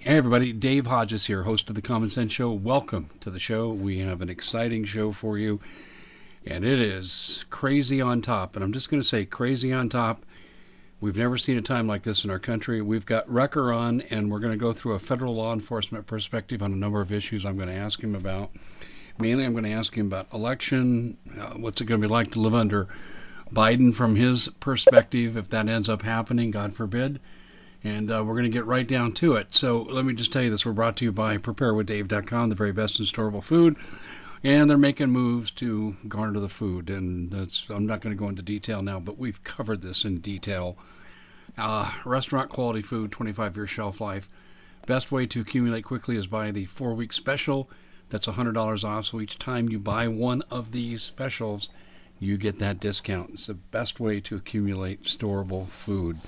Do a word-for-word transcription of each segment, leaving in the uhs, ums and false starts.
Hey everybody, Dave Hodges here, host of The Common Sense Show. Welcome to the show. We have an exciting show for you, and it is crazy on top. And I'm just going to say crazy on top. We've never seen a time like this in our country. We've got Wrecker on, and we're going to go through a federal law enforcement perspective on a number of issues I'm going to ask him about. Mainly I'm going to ask him about election, uh, what's it going to be like to live under Biden from his perspective, if that ends up happening, God forbid. And uh, we're going to get right down to it. So let me just tell you this. We're brought to you by Prepare With Dave dot com, the very best in storable food. And they're making moves to garner the food. And that's, I'm not going to go into detail now, but we've covered this in detail. Uh, restaurant quality food, twenty-five year shelf life. Best way to accumulate quickly is by the four week special. That's one hundred dollars off. So each time you buy one of these specials, you get that discount. It's the best way to accumulate storable food.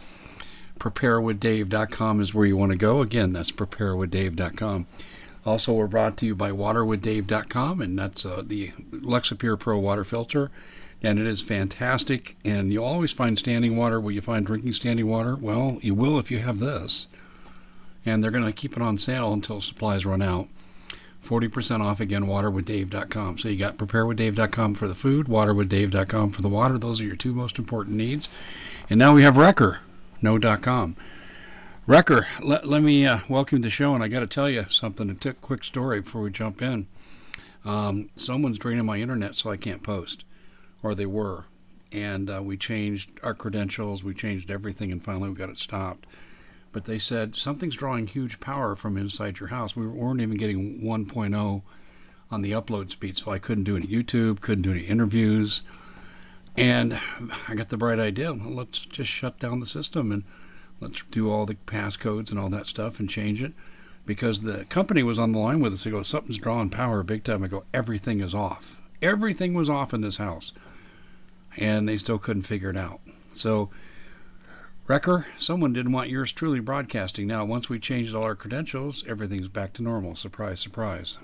Prepare With Dave dot com is where you want to go. Again, that's Prepare With Dave dot com. Also, we're brought to you by water with dave dot com, and that's uh, the Luxapure Pro water filter, and it is fantastic. And you'll always find standing water. Will you find drinking standing water? Well, you will if you have this. And they're going to keep it on sale until supplies run out. forty percent off, again, water with dave dot com. So you got Prepare With Dave dot com for the food, water with dave dot com for the water. Those are your two most important needs. And now we have Wrecker. No dot com. Wrecker, let, let me uh, welcome to the show, and I got to tell you something. A quick story before we jump in. Um, someone's draining my internet, so I can't post, or they were. And uh, we changed our credentials, we changed everything, and finally we got it stopped. But they said something's drawing huge power from inside your house. We weren't even getting one point oh on the upload speed, so I couldn't do any YouTube, couldn't do any interviews. And I got the bright idea, well, let's just shut down the system and let's do all the passcodes and all that stuff and change it. Because the company was on the line with us. They go, something's drawing power big time. I go, everything is off. Everything was off in this house. And they still couldn't figure it out. So, Wrecker, someone didn't want yours truly broadcasting. Now, once we changed all our credentials, everything's back to normal. Surprise, surprise.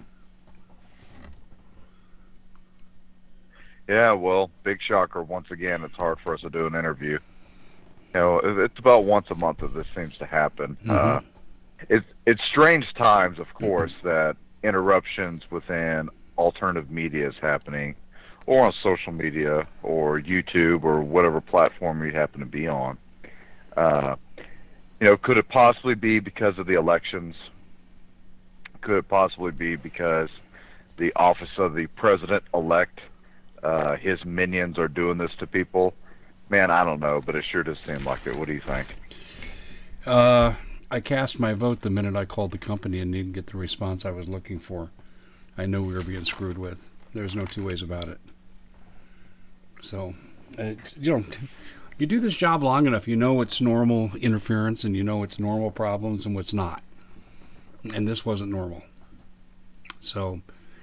Yeah, well, big shocker. Once again, it's hard for us to do an interview. You know, it's about once a month that this seems to happen. Mm-hmm. Uh, it's it's strange times, of course, mm-hmm. that interruptions within alternative media is happening, or on social media, or YouTube, or whatever platform you happen to be on. Uh, you know, could it possibly be because of the elections? Could it possibly be because the office of the president-elect? Uh, his minions are doing this to people. Man, I don't know, but it sure does seem like it. What do you think? Uh, I cast my vote the minute I called the company and didn't get the response I was looking for. I knew we were being screwed with. There's no two ways about it. So, it's, you know, you do this job long enough, you know what's normal interference and you know what's normal problems and what's not. And this wasn't normal. So...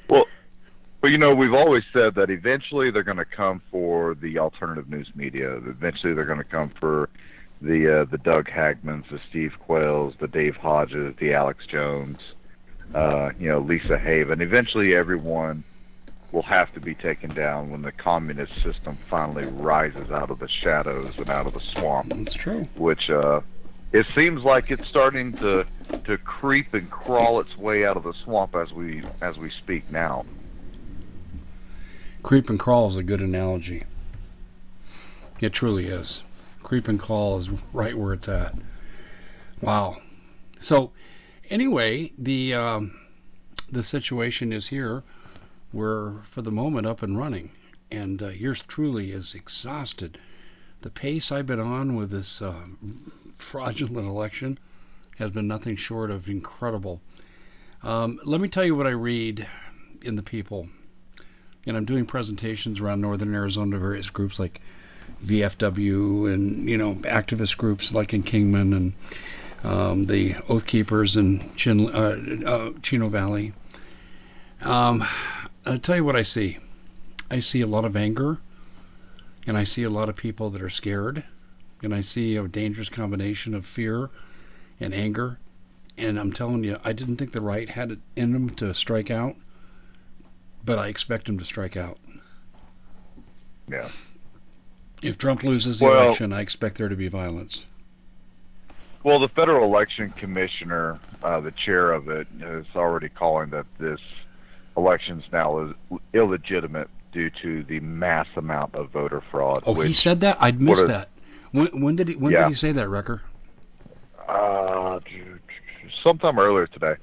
Well... Well, you know, we've always said that eventually they're going to come for the alternative news media. Eventually they're going to come for the uh, the Doug Hagmans, the Steve Quails, the Dave Hodges, the Alex Jones, uh, you know, Lisa Haven. Eventually everyone will have to be taken down when the communist system finally rises out of the shadows and out of the swamp. That's true. Which uh, it seems like it's starting to to creep and crawl its way out of the swamp as we as we speak now. Creep and crawl is a good analogy. It truly is. Creep and crawl is right where it's at. Wow. So, anyway, the um, the situation is here. We're, for the moment, up and running. And uh, yours truly is exhausted. The pace I've been on with this uh, fraudulent election has been nothing short of incredible. Um, let me tell you what I read in the People. And I'm doing presentations around northern Arizona to various groups like V F W and, you know, activist groups like in Kingman and um, the Oath Keepers in Chin, uh, uh, Chino Valley. Um, I'll tell you what I see. I see a lot of anger, and I see a lot of people that are scared, and I see a dangerous combination of fear and anger. And I'm telling you, I didn't think the right had it in them to strike out, but I expect them to strike out. Yeah. If Trump loses the well, election, I expect there to be violence. Well, the Federal Election Commissioner, uh, the chair of it, is already calling that this election's now illegitimate due to the mass amount of voter fraud. Oh, which, he said that? I'd missed that. When, when did he? When yeah. did he say that, Wrecker? Uh, sometime earlier today.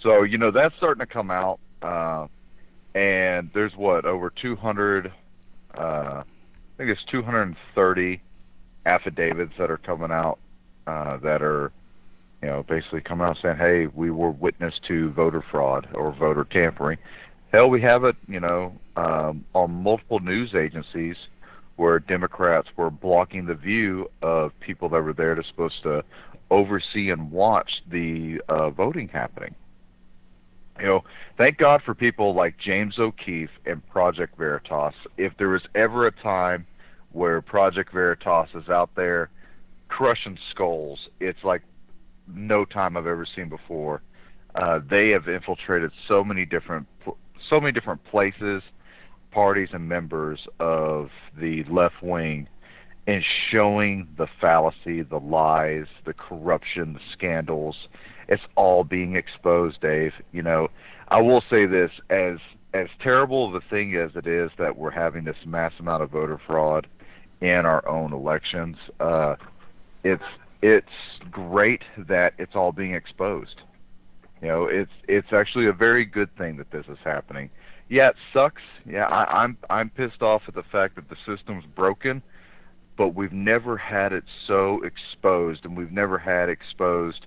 So you know that's starting to come out, uh, and there's what over two hundred. Uh, I think it's two hundred thirty affidavits that are coming out uh, that are, you know, basically coming out saying, hey, we were witness to voter fraud or voter tampering. Hell, we have it, you know, um, on multiple news agencies where Democrats were blocking the view of people that were there to supposed to oversee and watch the uh, voting happening. You know, thank God for people like James O'Keefe and Project Veritas. If there was ever a time where Project Veritas is out there crushing skulls, it's like no time I've ever seen before. Uh, they have infiltrated so many different, so many different places, parties, and members of the left wing, and showing the fallacy, the lies, the corruption, the scandals. It's all being exposed, Dave. You know, I will say this, as as terrible of a thing as it is that we're having this mass amount of voter fraud in our own elections, uh, it's it's great that it's all being exposed. You know, it's it's actually a very good thing that this is happening. Yeah, it sucks. Yeah, I, I'm I'm pissed off at the fact that the system's broken, but we've never had it so exposed, and we've never had exposed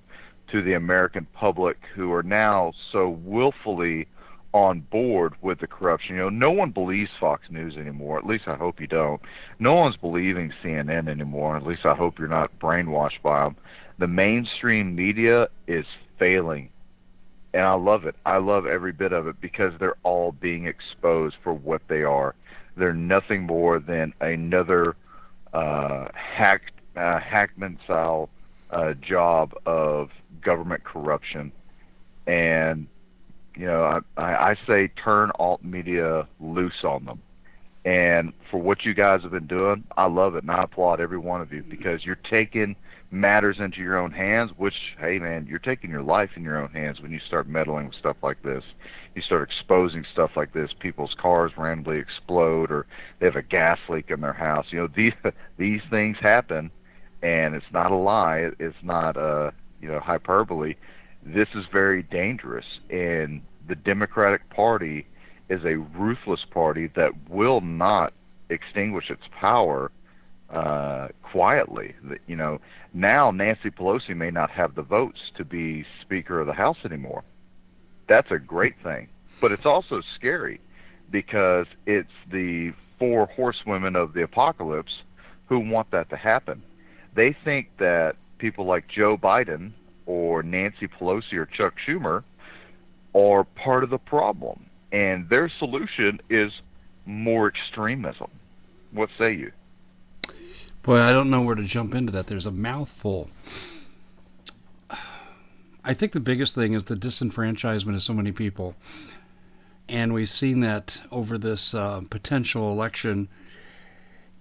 to the American public who are now so willfully on board with the corruption. You know, no one believes Fox News anymore. At least I hope you don't. No one's believing C N N anymore. At least I hope you're not brainwashed by them. The mainstream media is failing, and I love it. I love every bit of it because they're all being exposed for what they are. They're nothing more than another uh, hack, uh, Hackman-style uh, job of government corruption. And you know, I, I say turn alt media loose on them. And for what you guys have been doing, I love it, and I applaud every one of you, because you're taking matters into your own hands, which, hey man, you're taking your life in your own hands when you start meddling with stuff like this. You start exposing stuff like this. People's cars randomly explode, or they have a gas leak in their house. You know, these these things happen, and it's not a lie. It's not a, you know, hyperbole. This is very dangerous, and the Democratic Party is a ruthless party that will not extinguish its power uh, quietly. You know, now Nancy Pelosi may not have the votes to be Speaker of the House anymore. That's a great thing, but it's also scary because it's the four horsewomen of the apocalypse who want that to happen. They think that people like Joe Biden or Nancy Pelosi or Chuck Schumer are part of the problem, and their solution is more extremism. What say you? Boy, I don't know where to jump into that. There's a mouthful. I think the biggest thing is the disenfranchisement of so many people, and we've seen that over this uh, potential election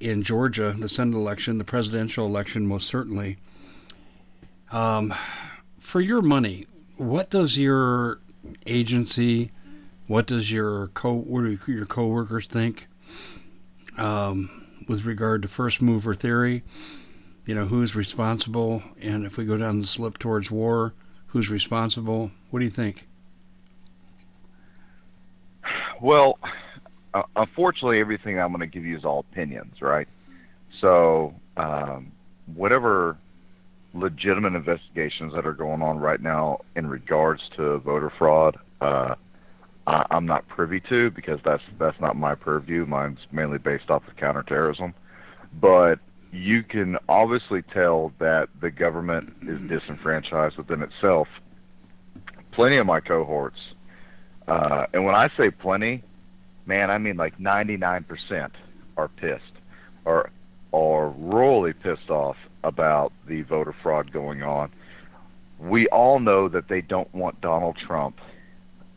in Georgia, the Senate election, the presidential election, most certainly. Um, for your money, what does your agency, what does your co what do your coworkers think um, with regard to first mover theory? You know, who's responsible? And if we go down the slip towards war, who's responsible? What do you think? Well, uh, unfortunately, everything I'm going to give you is all opinions, right? So um, whatever legitimate investigations that are going on right now in regards to voter fraud, uh, I, I'm not privy to, because that's that's not my purview. Mine's mainly based off of counterterrorism. But you can obviously tell that the government is disenfranchised within itself. Plenty of my cohorts, uh, and when I say plenty, man, I mean like ninety-nine percent are pissed or are royally pissed off about the voter fraud going on. We all know that they don't want Donald Trump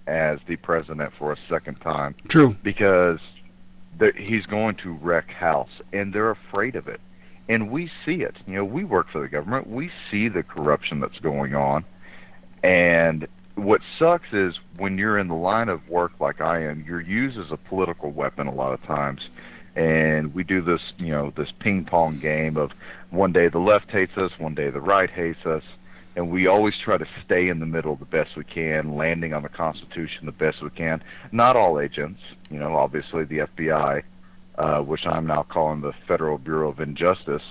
as the president for a second time. True. Because he's going to wreck house, and they're afraid of it. And we see it. You know, we work for the government. We see the corruption that's going on. And what sucks is when you're in the line of work like I am, you're used as a political weapon a lot of times. And we do this, you know, this ping-pong game of one day the left hates us, one day the right hates us. And we always try to stay in the middle the best we can, landing on the Constitution the best we can. Not all agents, you know, obviously the F B I, uh, which I'm now calling the Federal Bureau of Injustice.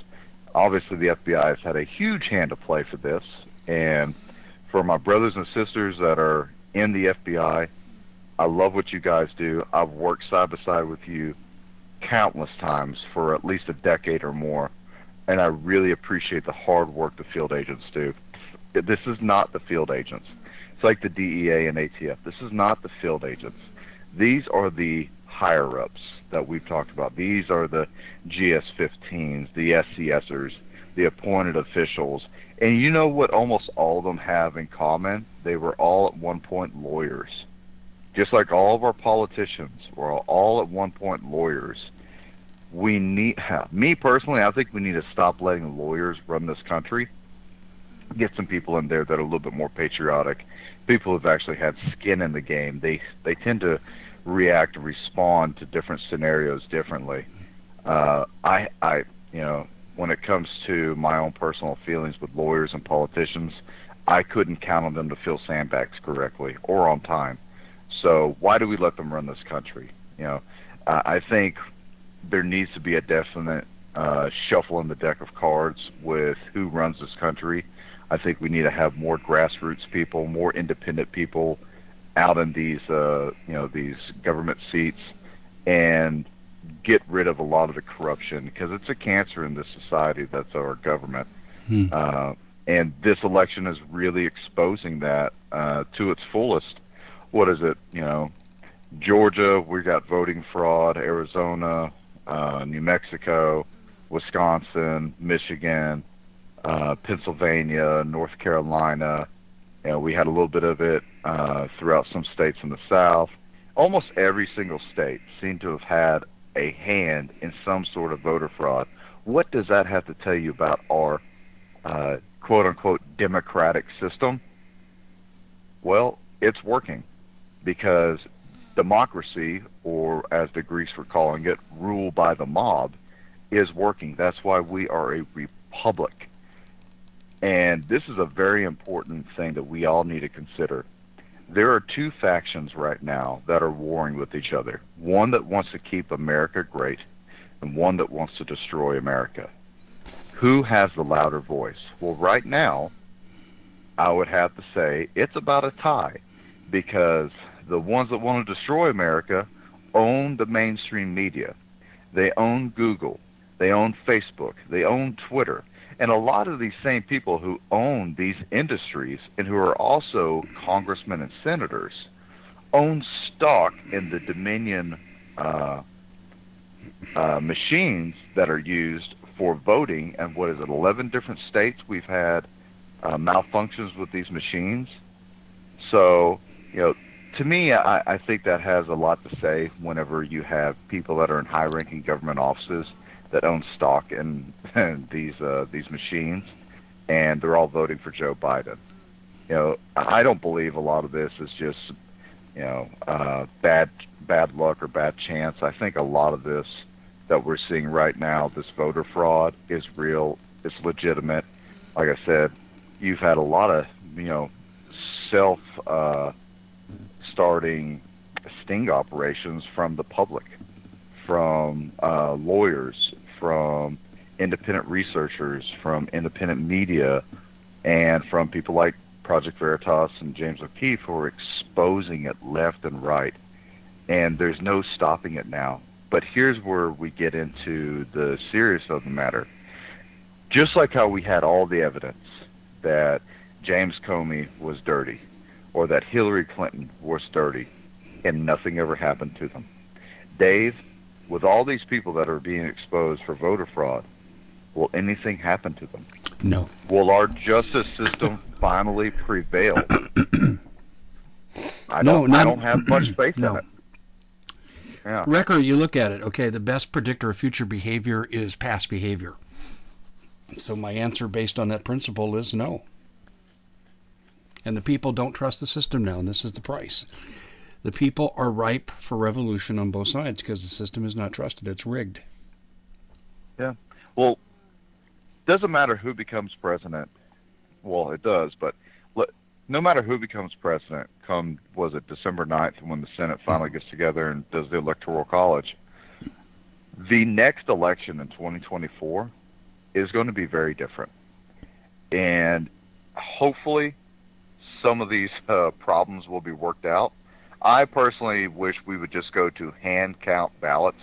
Obviously the F B I has had a huge hand to play for this. And for my brothers and sisters that are in the F B I, I love what you guys do. I've worked side by side with you countless times for at least a decade or more. And I really appreciate the hard work the field agents do. This is not the field agents. It's like the D E A and A T F. This is not the field agents. These are the higher-ups that we've talked about. These are the G S fifteens, the S C S ers, the appointed officials. And you know what almost all of them have in common? They were all at one point lawyers. Just like all of our politicians were all at one point lawyers. We need, me personally, I think we need to stop letting lawyers run this country. Get some people in there that are a little bit more patriotic. People who've actually had skin in the game. They they tend to react and respond to different scenarios differently. Uh, I I you know when it comes to my own personal feelings with lawyers and politicians, I couldn't count on them to fill sandbags correctly or on time. So why do we let them run this country? You know, uh, I think there needs to be a definite uh, shuffle in the deck of cards with who runs this country. I think we need to have more grassroots people, more independent people out in these, uh, you know, these government seats, and get rid of a lot of the corruption because it's a cancer in this society. That's our government, hmm. uh, and this election is really exposing that uh, to its fullest. What is it? You know, Georgia, we got voting fraud. Arizona, uh, New Mexico, Wisconsin, Michigan. Uh, Pennsylvania, North Carolina, you know, we had a little bit of it uh, throughout some states in the South. Almost every single state seemed to have had a hand in some sort of voter fraud. What does that have to tell you about our uh, quote-unquote democratic system? Well, it's working because democracy, or as the Greeks were calling it, rule by the mob, is working. That's why we are a republic. And this is a very important thing that we all need to consider. There are two factions right now that are warring with each other. One that wants to keep America great and one that wants to destroy America. Who has the louder voice? Well, right now, I would have to say it's about a tie because the ones that want to destroy America own the mainstream media. They own Google. They own Facebook. They own Twitter. And a lot of these same people who own these industries and who are also congressmen and senators own stock in the Dominion uh, uh, machines that are used for voting. And what is it, eleven different states we've had uh, malfunctions with these machines. So, you know, to me, I, I think that has a lot to say whenever you have people that are in high-ranking government offices that own stock in, in these uh, these machines, and they're all voting for Joe Biden. You know, I don't believe a lot of this is just, you know, uh, bad bad luck or bad chance. I think a lot of this that we're seeing right now, this voter fraud, is real. It's legitimate. Like I said, you've had a lot of, you know, self uh, starting sting operations from the public, from uh, lawyers, from independent researchers, from independent media, and from people like Project Veritas and James O'Keefe who are exposing it left and right. And there's no stopping it now. But here's where we get into the serious of the matter. Just like how we had all the evidence that James Comey was dirty or that Hillary Clinton was dirty and nothing ever happened to them. Dave, with all these people that are being exposed for voter fraud, will anything happen to them? No. Will our justice system finally prevail? I don't, no, not, I don't have much faith no. in it. Yeah. Wrecker, you look at it, okay, the best predictor of future behavior is past behavior. So my answer based on that principle is no. And the people don't trust the system now, and this is the price. The people are ripe for revolution on both sides because the system is not trusted. It's rigged. Yeah. Well, it doesn't matter who becomes president. Well, it does, but no matter who becomes president, come, was it December ninth when the Senate finally gets together and does the Electoral College, the next election in twenty twenty-four is going to be very different. And hopefully some of these uh, problems will be worked out. I personally wish we would just go to hand count ballots,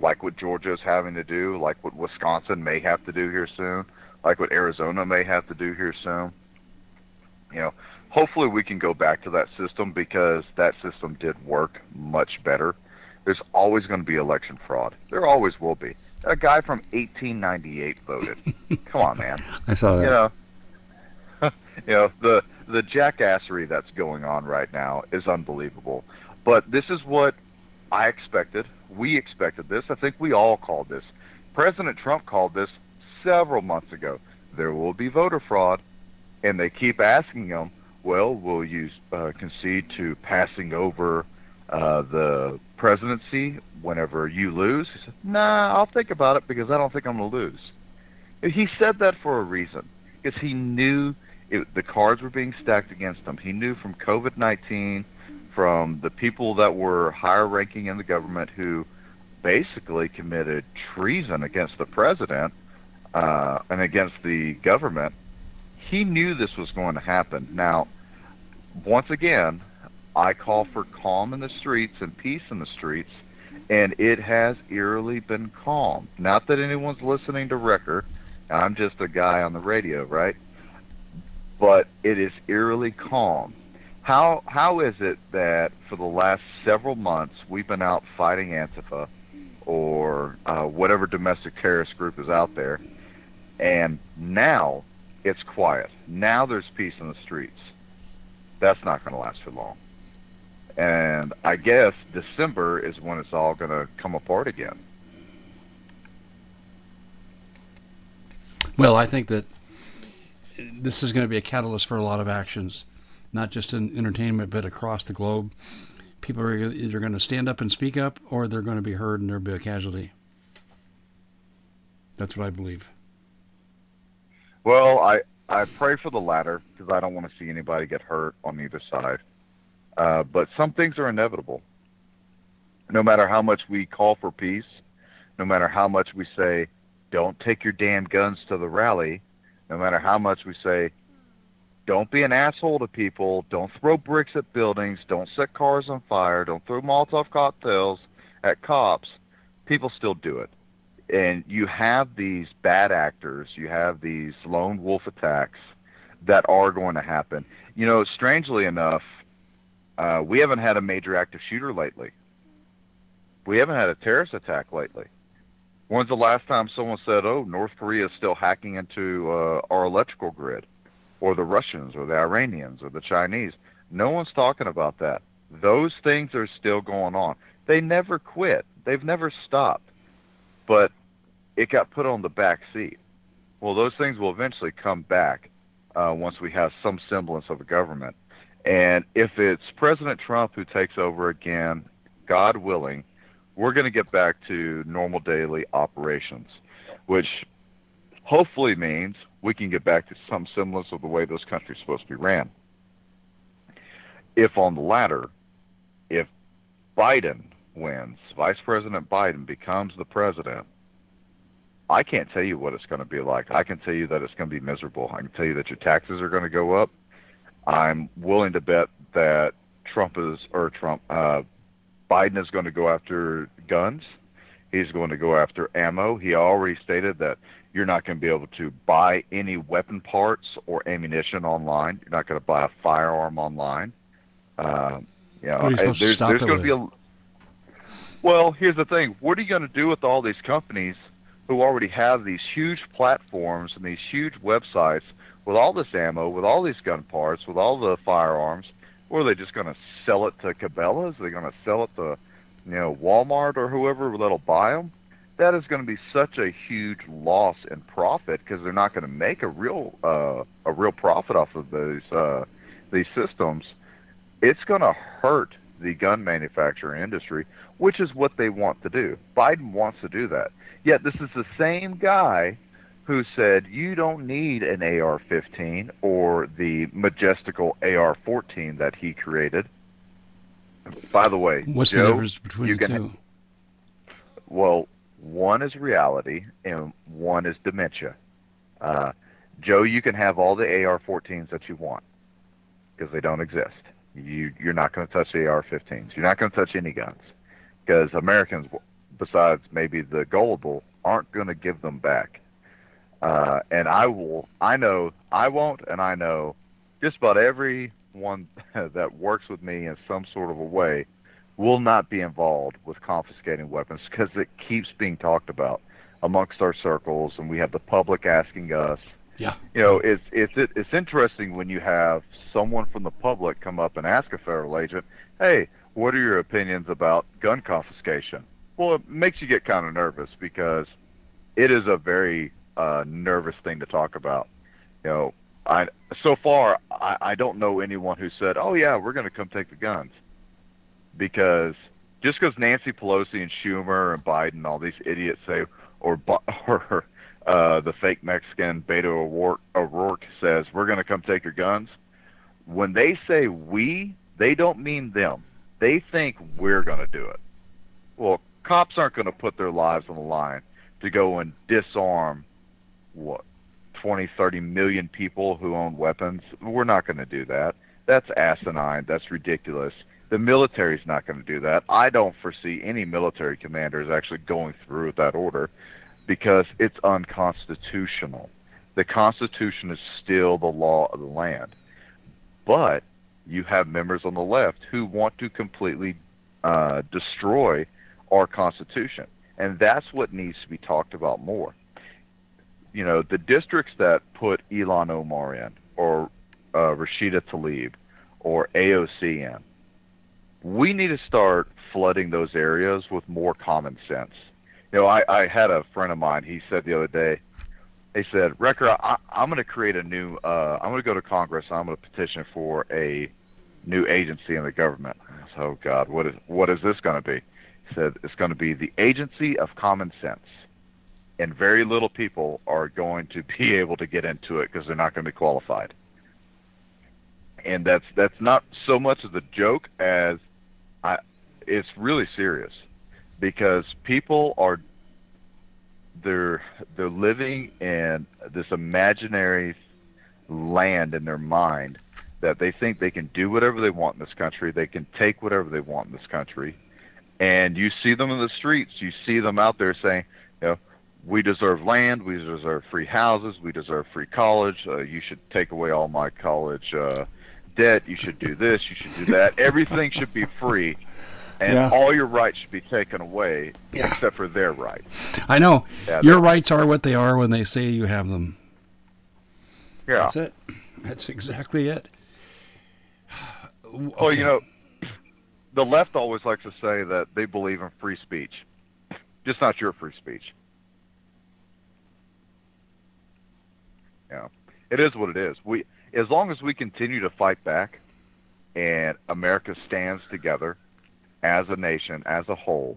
like what Georgia is having to do, like what Wisconsin may have to do here soon, like what Arizona may have to do here soon. You know, hopefully we can go back to that system because that system did work much better. There's always going to be election fraud. There always will be. A guy from eighteen ninety-eight voted. Come on, man. I saw that. You know, you know, the the jackassery that's going on right now is unbelievable. But this is what I expected. We expected this. I think we all called this. President Trump called this several months ago. There will be voter fraud. And they keep asking them, well, will you uh, concede to passing over uh, the presidency whenever you lose? He said, nah, I'll think about it because I don't think I'm going to lose. He said that for a reason, because he knew it, the cards were being stacked against him. He knew from COVID nineteen, from the people that were higher ranking in the government who basically committed treason against the president uh, and against the government, he knew this was going to happen. Now, once again, I call for calm in the streets and peace in the streets, and it has eerily been calm. Not that anyone's listening to Wrecker. I'm just a guy on the radio, right? But it is eerily calm. How how is it that for the last several months we've been out fighting Antifa or uh, whatever domestic terrorist group is out there, and now it's quiet. Now there's peace in the streets. That's not going to last for long. And I guess December is when it's all going to come apart again. Well, I think that this is going to be a catalyst for a lot of actions, not just in entertainment, but across the globe. People are either going to stand up and speak up, or they're going to be heard and there'll be a casualty. That's what I believe. Well, I, I pray for the latter because I don't want to see anybody get hurt on either side. Uh, but some things are inevitable. No matter how much we call for peace, no matter how much we say, don't take your damn guns to the rally, no matter how much we say, don't be an asshole to people, don't throw bricks at buildings, don't set cars on fire, don't throw Molotov cocktails at cops, people still do it. And you have these bad actors, you have these lone wolf attacks that are going to happen. You know, strangely enough, uh, we haven't had a major active shooter lately. We haven't had a terrorist attack lately. When's the last time someone said, oh, North Korea is still hacking into uh, our electrical grid, or the Russians, or the Iranians, or the Chinese? No one's talking about that. Those things are still going on. They never quit. They've never stopped. But it got put on the back seat. Well, those things will eventually come back uh, once we have some semblance of a government. And if it's President Trump who takes over again, God willing, we're going to get back to normal daily operations, which hopefully means we can get back to some semblance of the way this country is supposed to be ran. If on the latter, if Biden wins, Vice President Biden becomes the president, I can't tell you what it's going to be like. I can tell you that it's going to be miserable. I can tell you that your taxes are going to go up. I'm willing to bet that Trump is, or Trump, uh, Biden is going to go after guns. He's going to go after ammo. He already stated that You're not going to be able to buy any weapon parts or ammunition online. You're not going to buy a firearm online. Um, you know, there's there's going to be a. Well, here's the thing. What are you going to do with all these companies who already have these huge platforms and these huge websites with all this ammo, with all these gun parts, with all the firearms? Or are they just going to sell it to Cabela's? Are they going to sell it to, you know, Walmart or whoever that'll buy them? That is going to be such a huge loss in profit because they're not going to make a real uh, a real profit off of those uh, these systems. It's going to hurt the gun manufacturing industry, which is what they want to do. Biden wants to do that. Yet this is the same guy who said you don't need an A R fifteen or the majestical A R fourteen that he created. By the way, what's Joe, the difference between the two? Well, one is reality and one is dementia. Uh, Joe, you can have all the A R fourteens that you want because they don't exist. You, you're not going to touch the A R fifteens. You're not going to touch any guns because Americans, besides maybe the gullible, aren't going to give them back. Uh, and I will, I know I won't, and I know just about everyone that works with me in some sort of a way will not be involved with confiscating weapons because it keeps being talked about amongst our circles, and we have the public asking us. Yeah, you know, it's it's it's interesting when you have someone from the public come up and ask a federal agent, "Hey, what are your opinions about gun confiscation?" Well, it makes you get kind of nervous because it is a very uh, nervous thing to talk about. You know, I so far I, I don't know anyone who said, "Oh yeah, we're going to come take the guns." Because just because Nancy Pelosi and Schumer and Biden and all these idiots say, or or uh, the fake Mexican Beto O'Rourke, O'Rourke says, we're going to come take your guns. When they say we, they don't mean them. They think we're going to do it. Well, cops aren't going to put their lives on the line to go and disarm, what, twenty, thirty million people who own weapons. We're not going to do that. That's asinine. That's ridiculous. The military's not going to do that. I don't foresee any military commanders actually going through with that order because it's unconstitutional. The Constitution is still the law of the land. But you have members on the left who want to completely uh, destroy our Constitution, and that's what needs to be talked about more. You know, the districts that put Ilhan Omar in or uh, Rashida Tlaib or A O C in, we need to start flooding those areas with more common sense. You know, I, I had a friend of mine, he said the other day, he said, Wrecker, I, I'm going to create a new, uh, I'm going to go to Congress, and I'm going to petition for a new agency in the government. I said, oh, God, what is, what is this going to be? He said, it's going to be the Agency of Common Sense. And very little people are going to be able to get into it because they're not going to be qualified. And that's that's not so much of a joke as I, it's really serious because people are they're they're living in this imaginary land in their mind that they think they can do whatever they want in this country, they can take whatever they want in this country, and you see them in the streets, you see them out there saying, you know, we deserve land, we deserve free houses, we deserve free college. Uh, you should take away all my college uh, debt. You should do this, you should do that. Everything should be free. And yeah. all your rights should be taken away yeah. except for their rights. I know. Yeah, your rights are what they are when they say you have them. Yeah. That's it. That's exactly it. Okay. Well, you know, the left always likes to say that they believe in free speech. Just not your free speech. Yeah. It is what it is. We, as long as we continue to fight back and America stands together as a nation, as a whole,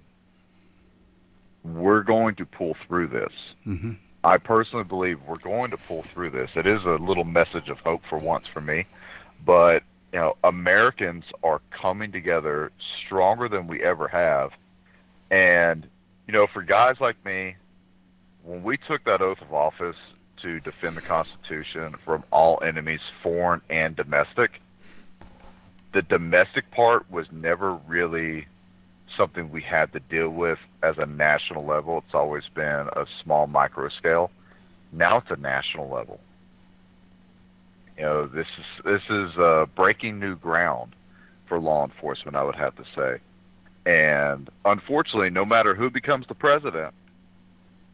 we're going to pull through this. Mm-hmm. I personally believe we're going to pull through this. It is a little message of hope for once for me, but you know, Americans are coming together stronger than we ever have. And you know, for guys like me, when we took that oath of office to defend the Constitution from all enemies, foreign and domestic. The domestic part was never really something we had to deal with as a national level. It's always been a small micro scale. Now it's a national level. You know, this is this is uh, breaking new ground for law enforcement, I would have to say. And unfortunately, no matter who becomes the president,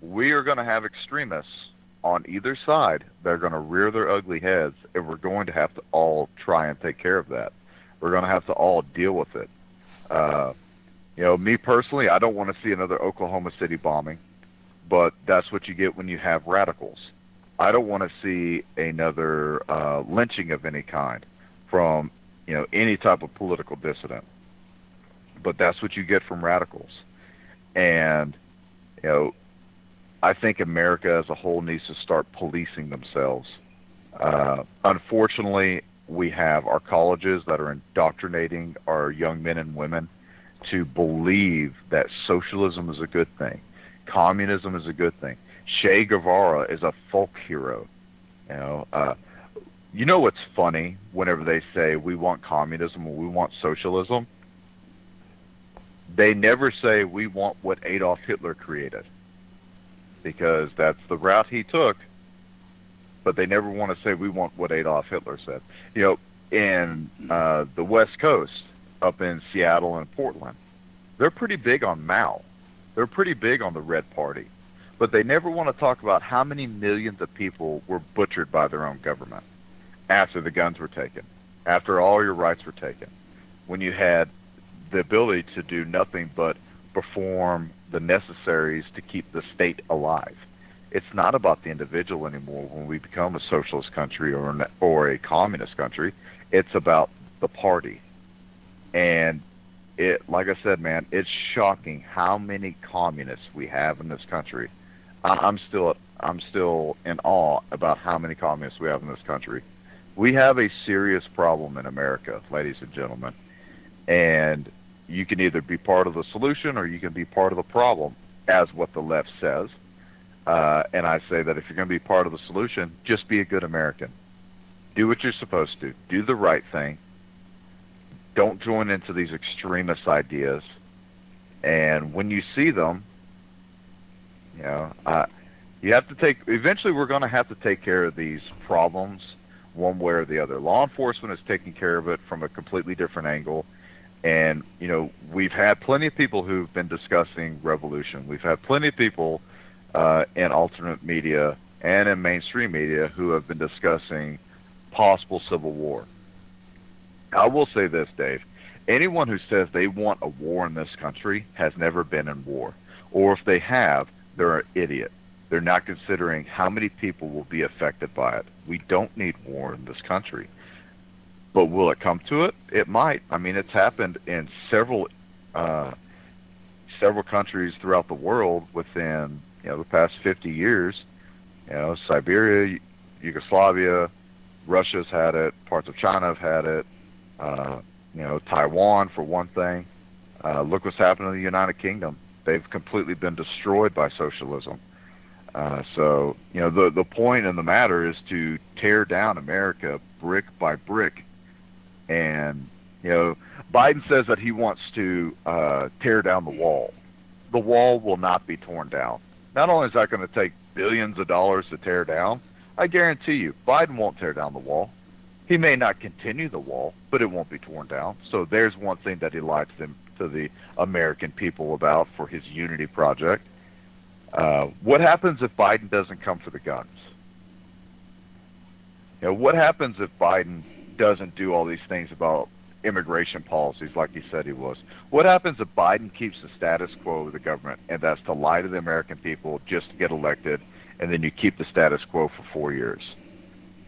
we are going to have extremists on either side that are going to rear their ugly heads, and we're going to have to all try and take care of that. We're going to have to all deal with it. Uh, you know, me personally, I don't want to see another Oklahoma City bombing, but that's what you get when you have radicals. I don't want to see another uh, lynching of any kind from, you know, any type of political dissident. But that's what you get from radicals. And, you know, I think America as a whole needs to start policing themselves. Uh, unfortunately, we have our colleges that are indoctrinating our young men and women to believe that socialism is a good thing. Communism is a good thing. Che Guevara is a folk hero. You know, uh, you know what's funny whenever they say we want communism or we want socialism? They never say we want what Adolf Hitler created, because that's the route he took, but they never want to say we want what Adolf Hitler said. You know, in uh, the West Coast, up in Seattle and Portland, they're pretty big on Mao. They're pretty big on the Red Party, but they never want to talk about how many millions of people were butchered by their own government after the guns were taken, after all your rights were taken, when you had the ability to do nothing but perform the necessaries to keep the state alive. It's not about the individual anymore when we become a socialist country or an, or a communist country. It's about the party. And it, like I said, man, it's shocking how many communists we have in this country. I, I'm still I'm still in awe about how many communists we have in this country. We have a serious problem in America, ladies and gentlemen. And you can either be part of the solution or you can be part of the problem, as what the left says. Uh, and I say that if you're going to be part of the solution, just be a good American. Do what you're supposed to. Do the right thing. Don't join into these extremist ideas. And when you see them, you know, uh, you have to take, eventually we're going to have to take care of these problems one way or the other. Law enforcement is taking care of it from a completely different angle. And, you know, we've had plenty of people who've been discussing revolution. We've had plenty of people uh, in alternate media and in mainstream media who have been discussing possible civil war. I will say this, Dave. Anyone who says they want a war in this country has never been in war. Or if they have, they're an idiot. They're not considering how many people will be affected by it. We don't need war in this country. But will it come to it? It might. I mean, it's happened in several uh, several countries throughout the world within, you know, the past fifty years. You know, Siberia, Yugoslavia, Russia's had it. Parts of China have had it. Uh, you know, Taiwan, for one thing. Uh, look what's happened in the United Kingdom. They've completely been destroyed by socialism. Uh, so, you know, the, the point of the matter is to tear down America brick by brick. And, you know, Biden says that he wants to uh, tear down the wall. The wall will not be torn down. Not only is that going to take billions of dollars to tear down, I guarantee you, Biden won't tear down the wall. He may not continue the wall, but it won't be torn down. So there's one thing that he lied to, them, to the American people about for his unity project. Uh, what happens if Biden doesn't come for the guns? You know, what happens if Biden doesn't do all these things about immigration policies like he said he was? What happens if Biden keeps the status quo of the government, and that's to lie to the American people just to get elected, and then you keep the status quo for four years?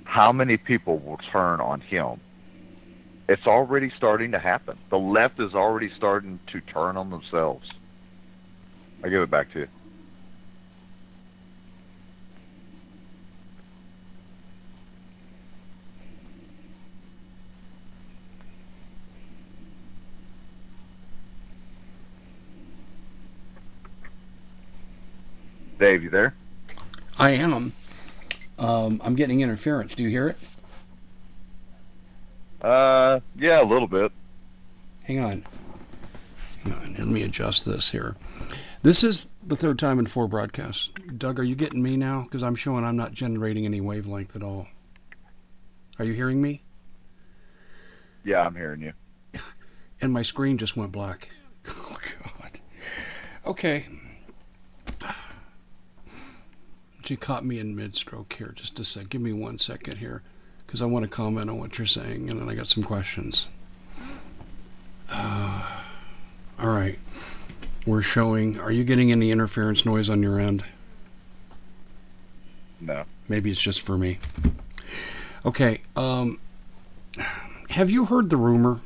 How many people will turn on him? It's already starting to happen. The left is already starting to turn on themselves. I give it back to you. Dave, you there? I am. Um, I'm getting interference. Do you hear it? Uh, yeah, a little bit. Hang on. Hang on. Let me adjust this here. This is the third time in four broadcasts. Doug, are you getting me now? Because I'm showing I'm not generating any wavelength at all. Are you hearing me? Yeah, I'm hearing you. And my screen just went black. Oh, God. Okay. You caught me in mid-stroke here. Just a sec. Give me one second here, because I want to comment on what you're saying, and then I got some questions. Uh, all right. We're showing. Are you getting any interference noise on your end? No. Maybe it's just for me. Okay. Um, have you heard the rumor?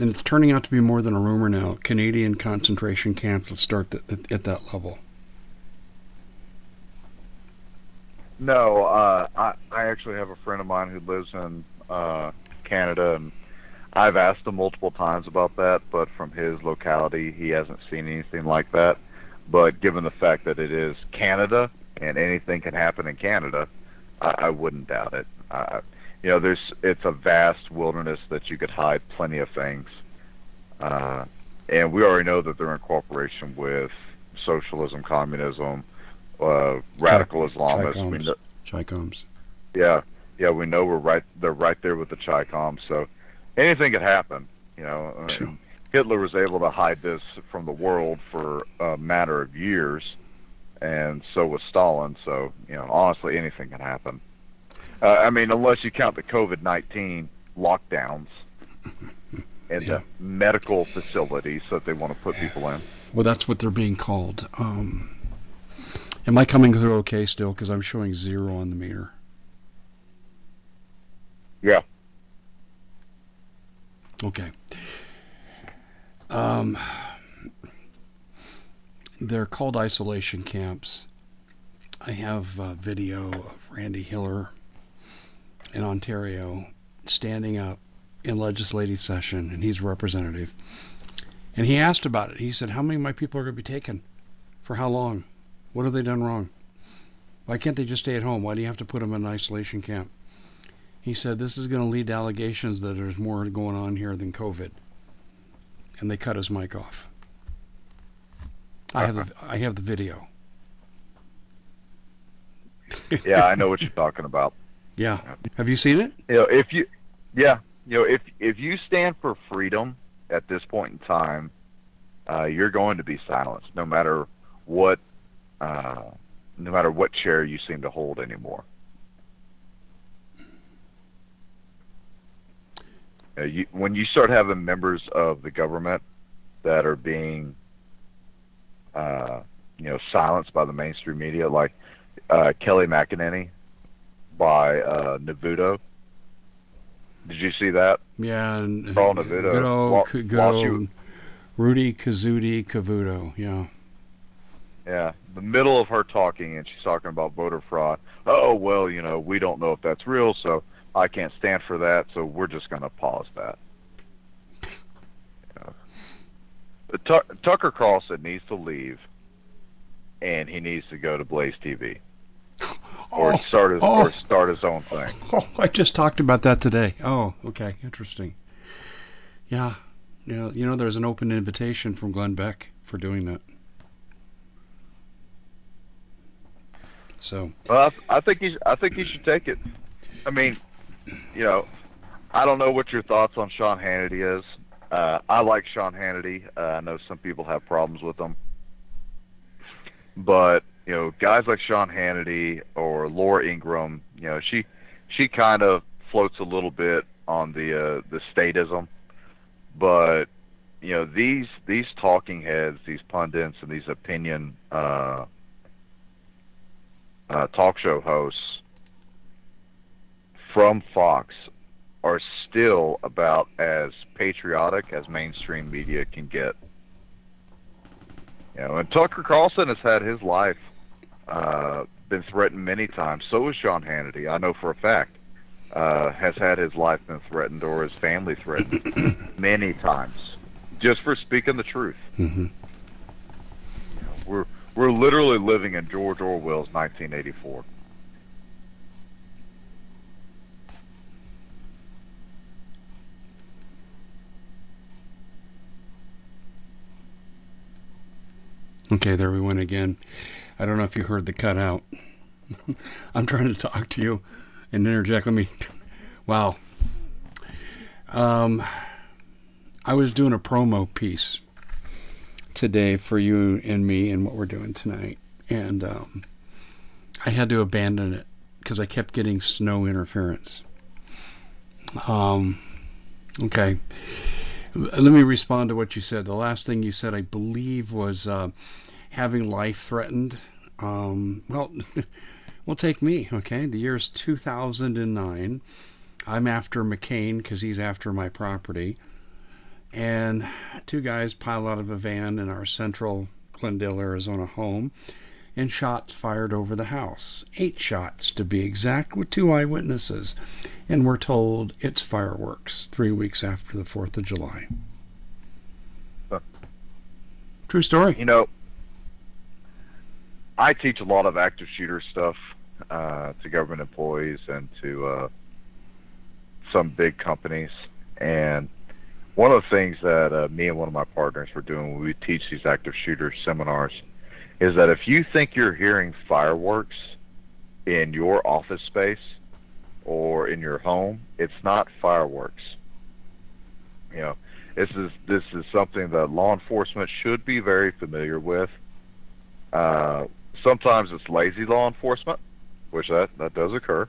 And it's turning out to be more than a rumor now. Canadian concentration camps will start th th at that level. No, uh, I, I actually have a friend of mine who lives in uh, Canada, and I've asked him multiple times about that, but from his locality, he hasn't seen anything like that. But given the fact that it is Canada and anything can happen in Canada, I, I wouldn't doubt it. I, you know, there's it's a vast wilderness that you could hide plenty of things. Uh, and we already know that they're in cooperation with socialism, communism, Uh, radical Chai, Islamists. Chai Combs. We know, Chai Combs. Yeah, yeah, we know we're right. They're right there with the Chai Combs. So anything could happen. You know, I mean, sure. Hitler was able to hide this from the world for a matter of years, and so was Stalin. So you know, honestly, anything can happen. Uh, I mean, unless you count the COVID nineteen lockdowns and yeah. the medical facilities that they want to put people in. Well, that's what they're being called. Um, Am I coming through okay still? Because I'm showing zero on the meter. Yeah. Okay. Um, they're called isolation camps. I have a video of Randy Hiller in Ontario standing up in legislative session, and he's a representative. And he asked about it. He said, how many of my people are going to be taken? For how long? What have they done wrong? Why can't they just stay at home? Why do you have to put them in an isolation camp? He said, this is going to lead to allegations that there's more going on here than COVID. And they cut his mic off. I have the, I have the video. Yeah, I know what you're talking about. Yeah. Have you seen it? You know, if you, yeah. You know, if, if you stand for freedom at this point in time, uh, you're going to be silenced no matter what Uh, no matter what chair you seem to hold anymore. Uh, you, when you start having members of the government that are being uh, you know, silenced by the mainstream media, like uh, Kelly McEnany by uh, Navuto. Did you see that? Yeah. And Paul Navuto. Good old, Wal good old you, Rudy Kazuti Cavuto, yeah. Yeah, the middle of her talking, and she's talking about voter fraud. Oh, well, you know, we don't know if that's real, so I can't stand for that, so we're just going to pause that. You know. Tucker Carlson needs to leave, and he needs to go to Blaze T V or, oh, start his, oh, or start his own thing. Oh, I just talked about that today. Oh, okay, interesting. Yeah, you know, you know there's an open invitation from Glenn Beck for doing that. So well, I, I think you I think you should take it. I mean, you know, I don't know what your thoughts on Sean Hannity is. Uh, I like Sean Hannity. Uh, I know some people have problems with him, but you know, guys like Sean Hannity or Laura Ingraham, you know, she she kind of floats a little bit on the uh, the statism, but you know, these these talking heads, these pundits, and these opinion. Uh, Uh, talk show hosts from Fox are still about as patriotic as mainstream media can get. You know, and Tucker Carlson has had his life uh, been threatened many times. So is Sean Hannity. I know for a fact uh, has had his life been threatened or his family threatened many times just for speaking the truth. Mm-hmm. You know, we're We're literally living in George Orwell's nineteen eighty-four. Okay, there we went again. I don't know if you heard the cut out. I'm trying to talk to you and interject. Let me... Wow. Um, I was doing a promo piece today for you and me and what we're doing tonight. And um, I had to abandon it because I kept getting snow interference. Um, okay. Let me respond to what you said. The last thing you said, I believe, was uh, having life threatened. Um, well, well, take me, okay? The year is two thousand nine. I'm after McCain because he's after my property. And two guys pile out of a van in our central Glendale, Arizona home, and shots fired over the house. Eight shots, to be exact, with two eyewitnesses. And we're told it's fireworks three weeks after the fourth of July. Huh. True story. You know, I teach a lot of active shooter stuff uh, to government employees and to uh, some big companies. And one of the things that uh, me and one of my partners were doing when we teach these active shooter seminars is that if you think you're hearing fireworks in your office space, or in your home, it's not fireworks. You know, this is this is something that law enforcement should be very familiar with. Uh, sometimes it's lazy law enforcement, which that, that does occur.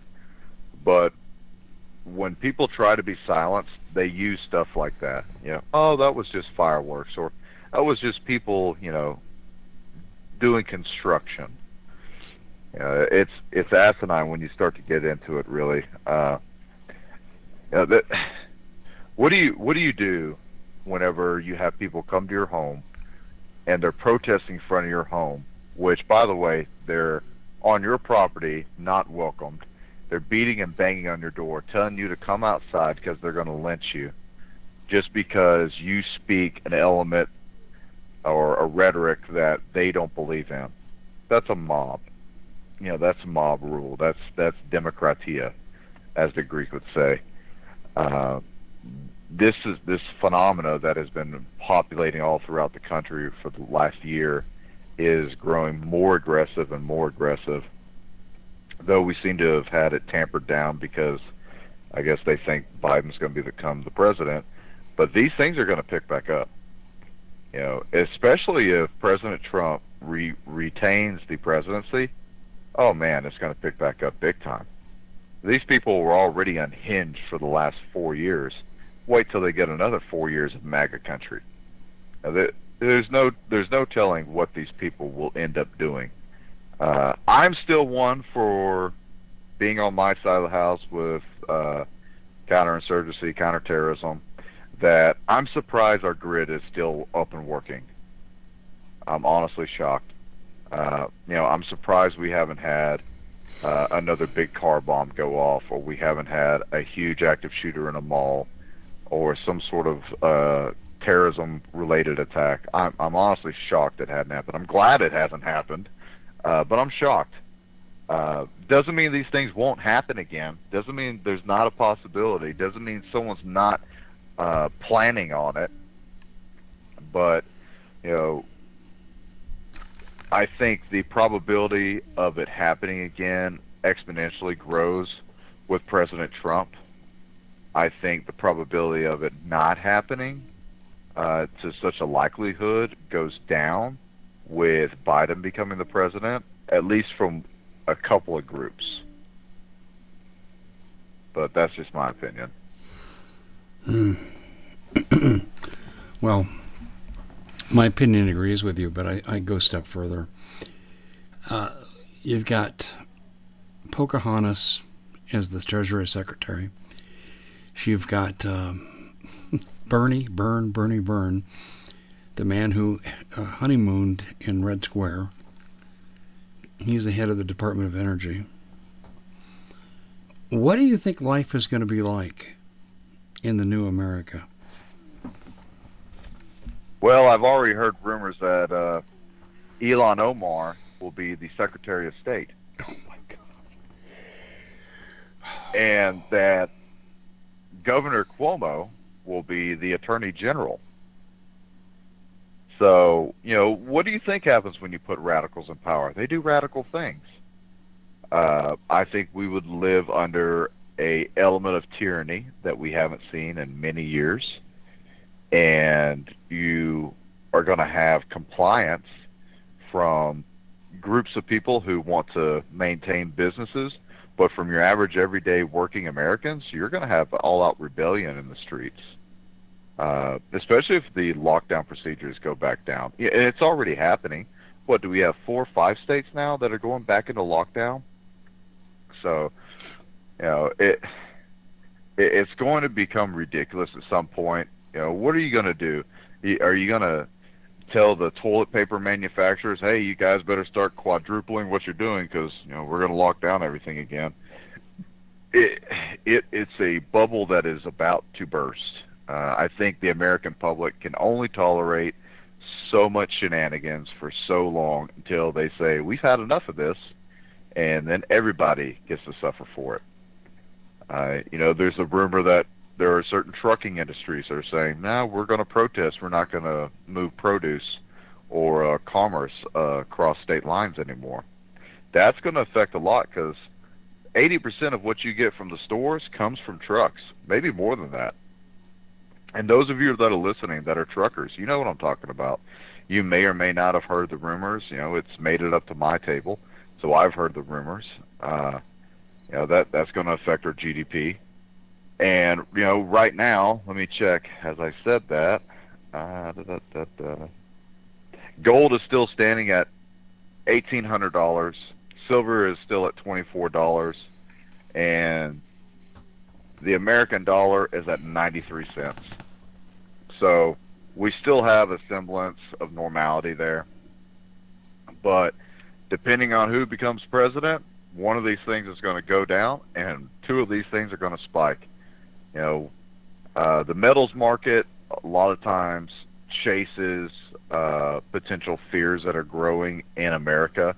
But when people try to be silenced, they use stuff like that. You know, oh, that was just fireworks, or that was just people, you know, doing construction. Uh, it's it's asinine when you start to get into it, really. Uh, you know, that, what do you what do you do whenever you have people come to your home and they're protesting in front of your home? Which, by the way, they're on your property, not welcomed. They're beating and banging on your door, telling you to come outside because they're going to lynch you, just because you speak an element or a rhetoric that they don't believe in. That's a mob. You know, that's mob rule. That's that's demokratia, as the Greek would say. Uh, this is this phenomena that has been populating all throughout the country for the last year is growing more aggressive and more aggressive. Though we seem to have had it tampered down because, I guess they think Biden's going to become the president. But these things are going to pick back up. You know, especially if President Trump re retains the presidency. Oh man, it's going to pick back up big time. These people were already unhinged for the last four years. Wait till they get another four years of MAGA country. Now, there's no, there's no telling what these people will end up doing. Uh, I'm still one for being on my side of the house with uh, counterinsurgency, counterterrorism. That I'm surprised our grid is still up and working. I'm honestly shocked. Uh, you know, I'm surprised we haven't had uh, another big car bomb go off, or we haven't had a huge active shooter in a mall, or some sort of uh, terrorism-related attack. I'm, I'm honestly shocked it hadn't happened. I'm glad it hasn't happened, uh, but I'm shocked. Uh, doesn't mean these things won't happen again. Doesn't mean there's not a possibility. Doesn't mean someone's not uh, planning on it. But, you know, I think the probability of it happening again exponentially grows with President Trump. I think the probability of it not happening uh, to such a likelihood goes down with Biden becoming the president, at least from a couple of groups. But that's just my opinion. Mm. Well, my opinion agrees with you, but I, I go a step further. Uh, you've got Pocahontas as the Treasury Secretary. You've got um, Bernie, Bern, Bernie, Bern, the man who uh, honeymooned in Red Square. He's the head of the Department of Energy. What do you think life is going to be like in the new America? Well, I've already heard rumors that uh, Ilhan Omar will be the Secretary of State. Oh, my God. And that Governor Cuomo will be the Attorney General. So, you know, what do you think happens when you put radicals in power? They do radical things. Uh, I think we would live under a element of tyranny that we haven't seen in many years. And you are going to have compliance from groups of people who want to maintain businesses. But from your average, everyday working Americans, you're going to have all-out rebellion in the streets, uh, especially if the lockdown procedures go back down. It's already happening. What, do we have four or five states now that are going back into lockdown? So, you know, it, it it's going to become ridiculous at some point. You know, what are you going to do? Are you going to tell the toilet paper manufacturers, hey, you guys better start quadrupling what you're doing because, you know, we're going to lock down everything again? It, it It's a bubble that is about to burst. Uh, I think the American public can only tolerate so much shenanigans for so long until they say, we've had enough of this, and then everybody gets to suffer for it. Uh, you know, there's a rumor that there are certain trucking industries that are saying, no, we're going to protest. We're not going to move produce or uh, commerce uh, across state lines anymore. That's going to affect a lot because eighty percent of what you get from the stores comes from trucks, maybe more than that. And those of you that are listening that are truckers, you know what I'm talking about. You may or may not have heard the rumors. You know, it's made it up to my table, so I've heard the rumors. Uh, you know, that, that's going to affect our G D P. And, you know, right now, let me check. As I said that, uh, da, da, da, da. Gold is still standing at eighteen hundred dollars. Silver is still at twenty-four dollars. And the American dollar is at ninety-three cents. So we still have a semblance of normality there. But depending on who becomes president, one of these things is going to go down, and two of these things are going to spike. You know, uh, the metals market a lot of times chases uh, potential fears that are growing in America.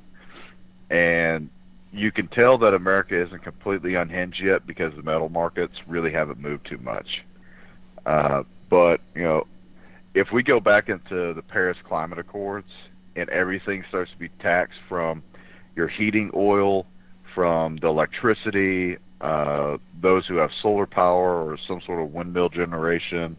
And you can tell that America isn't completely unhinged yet because the metal markets really haven't moved too much. Uh, but, you know, if we go back into the Paris Climate Accords and everything starts to be taxed from your heating oil, from the electricity, uh, those who have solar power or some sort of windmill generation,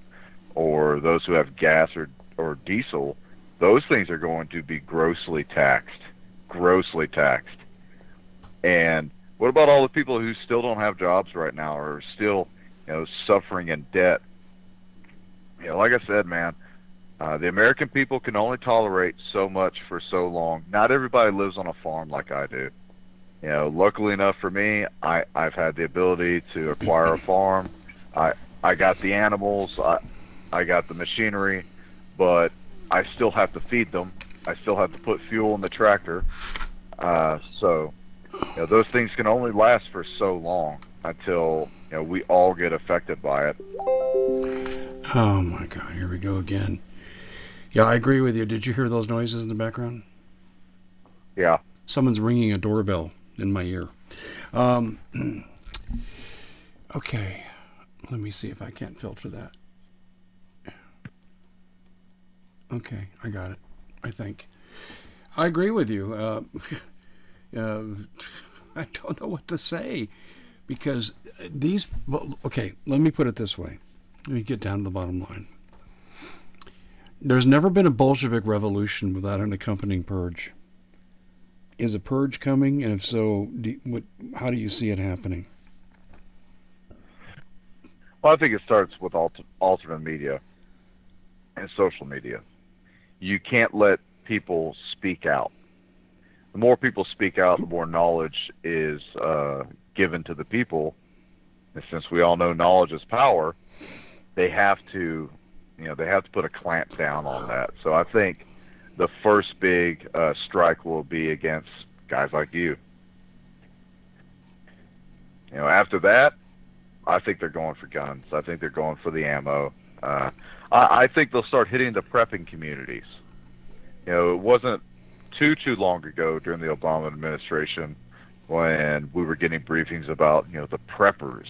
or those who have gas or, or diesel, those things are going to be grossly taxed, grossly taxed. And what about all the people who still don't have jobs right now or are still, you know, suffering in debt? You know, like I said, man, uh, the American people can only tolerate so much for so long. Not everybody lives on a farm like I do. You know, luckily enough for me, I, I've had the ability to acquire a farm. I I got the animals, I I got the machinery, but I still have to feed them. I still have to put fuel in the tractor. Uh, so, you know, those things can only last for so long until, you know, we all get affected by it. Oh my God, here we go again. Yeah, I agree with you. Did you hear those noises in the background? Yeah. Someone's ringing a doorbell in my ear. Um, okay, let me see if I can't filter that. Okay, I got it, I think. I agree with you. Uh, uh, I don't know what to say because these, okay, let me put it this way. Let me get down to the bottom line. There's never been a Bolshevik revolution without an accompanying purge. Is a purge coming, and if so, do, what, how do you see it happening? Well, I think it starts with alter, alternate media and social media. You can't let people speak out. The more people speak out, the more knowledge is uh, given to the people. And since we all know knowledge is power, they have to, you know, they have to put a clamp down on that. So I think the first big uh, strike will be against guys like you. You know, after that, I think they're going for guns. I think they're going for the ammo. Uh, I, I think they'll start hitting the prepping communities. You know, it wasn't too, too long ago during the Obama administration when we were getting briefings about, you know, the preppers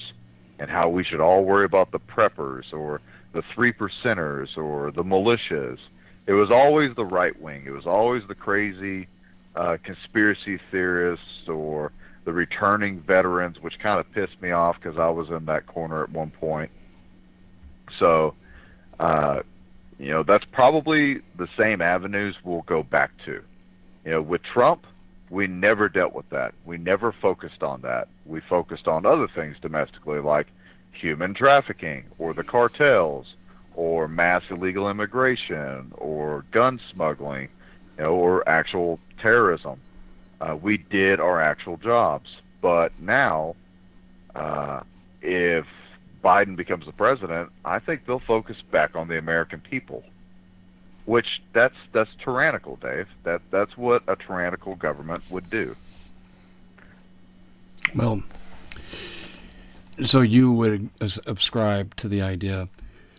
and how we should all worry about the preppers or the three percenters or the militias. it was always the right wing. It was always the crazy uh, conspiracy theorists or the returning veterans, which kind of pissed me off because I was in that corner at one point. So, uh, you know, that's probably the same avenues we'll go back to. You know, with Trump, we never dealt with that. We never focused on that. We focused on other things domestically, like human trafficking or the cartels or mass illegal immigration or gun smuggling, you know, or actual terrorism. Uh, we did our actual jobs. But now, uh, if Biden becomes the president, I think they'll focus back on the American people, which that's that's tyrannical, Dave. That that's what a tyrannical government would do. Well, so you would subscribe to the idea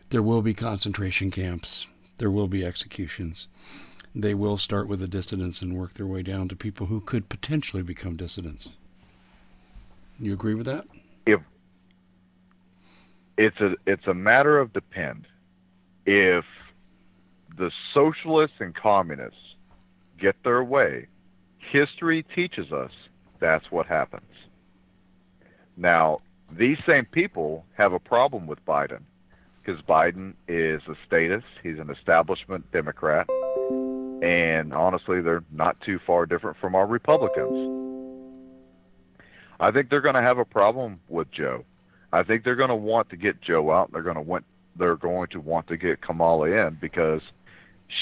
there will be concentration camps, there will be executions. They will start with the dissidents and work their way down to people who could potentially become dissidents. You agree with that? If it's a it's a matter of depend. If the socialists and communists get their way, history teaches us that's what happens. Now, these same people have a problem with Biden because Biden is a statist. He's an establishment Democrat. And honestly, they're not too far different from our Republicans. I think they're going to have a problem with Joe. I think they're going to want to get Joe out. They're going to want, they're going to want to get Kamala in because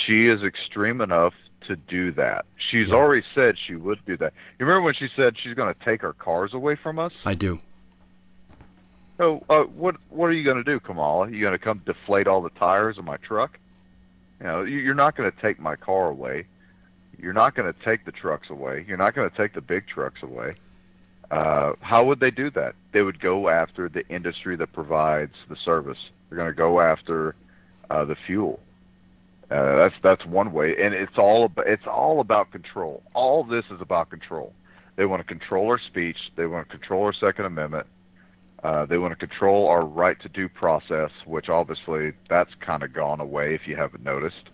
she is extreme enough to do that. She's yeah. already said she would do that. You remember when she said she's going to take our cars away from us? I do. So uh, what what are you going to do, Kamala? You going to come deflate all the tires of my truck? You know, you're not going to take my car away. You're not going to take the trucks away. You're not going to take the big trucks away. Uh, how would they do that? They would go after the industry that provides the service. They're going to go after uh, the fuel. Uh, that's that's one way, and it's all about, it's all about control. All this is about control. They want to control our speech. They want to control our Second Amendment. Uh, they want to control our right to due process, which obviously that's kind of gone away if you haven't noticed.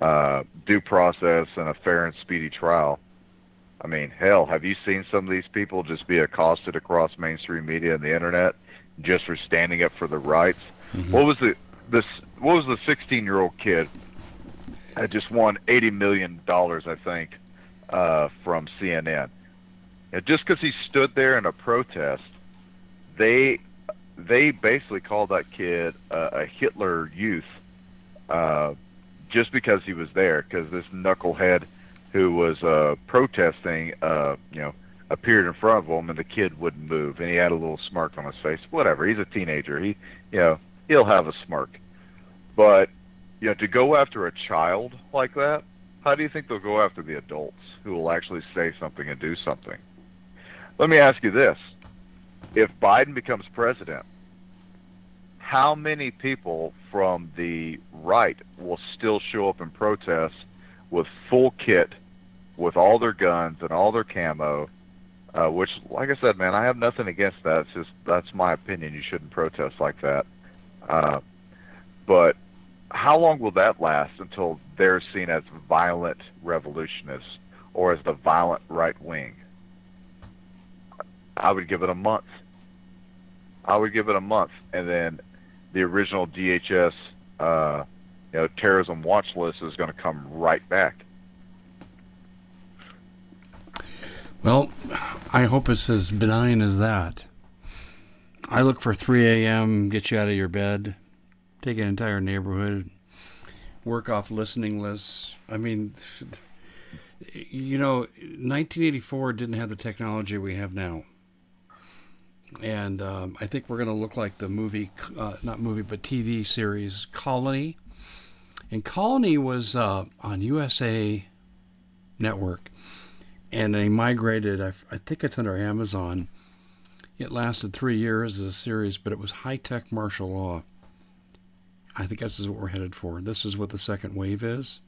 Uh, due process and a fair and speedy trial. I mean, hell, have you seen some of these people just be accosted across mainstream media and the internet just for standing up for their rights? Mm-hmm. What was the this? What was the sixteen-year-old kid that just won eighty million dollars, I think, uh, from C N N? And just because he stood there in a protest, They they basically called that kid uh, a Hitler youth uh, just because he was there, because this knucklehead who was uh, protesting uh, you know, appeared in front of him and the kid wouldn't move and he had a little smirk on his face. Whatever, he's a teenager. He you know he'll have a smirk, but you know to go after a child like that, how do you think they'll go after the adults who will actually say something and do something? Let me ask you this. If Biden becomes president, how many people from the right will still show up in protest with full kit, with all their guns and all their camo, uh, which, like I said, man, I have nothing against that. It's just that's my opinion. You shouldn't protest like that. Uh, but how long will that last until they're seen as violent revolutionists or as the violent right wing? I would give it a month. I would give it a month, and then the original D H S uh, you know, terrorism watch list is going to come right back. Well, I hope it's as benign as that. I look for three a.m., get you out of your bed, take an entire neighborhood, work off listening lists. I mean, you know, nineteen eighty-four didn't have the technology we have now. And um, I think we're going to look like the movie, uh, not movie, but T V series Colony. And Colony was uh, on U S A Network. And they migrated, I, I think it's under Amazon. It lasted three years as a series, but it was high-tech martial law. I think this is what we're headed for. This is what the second wave is.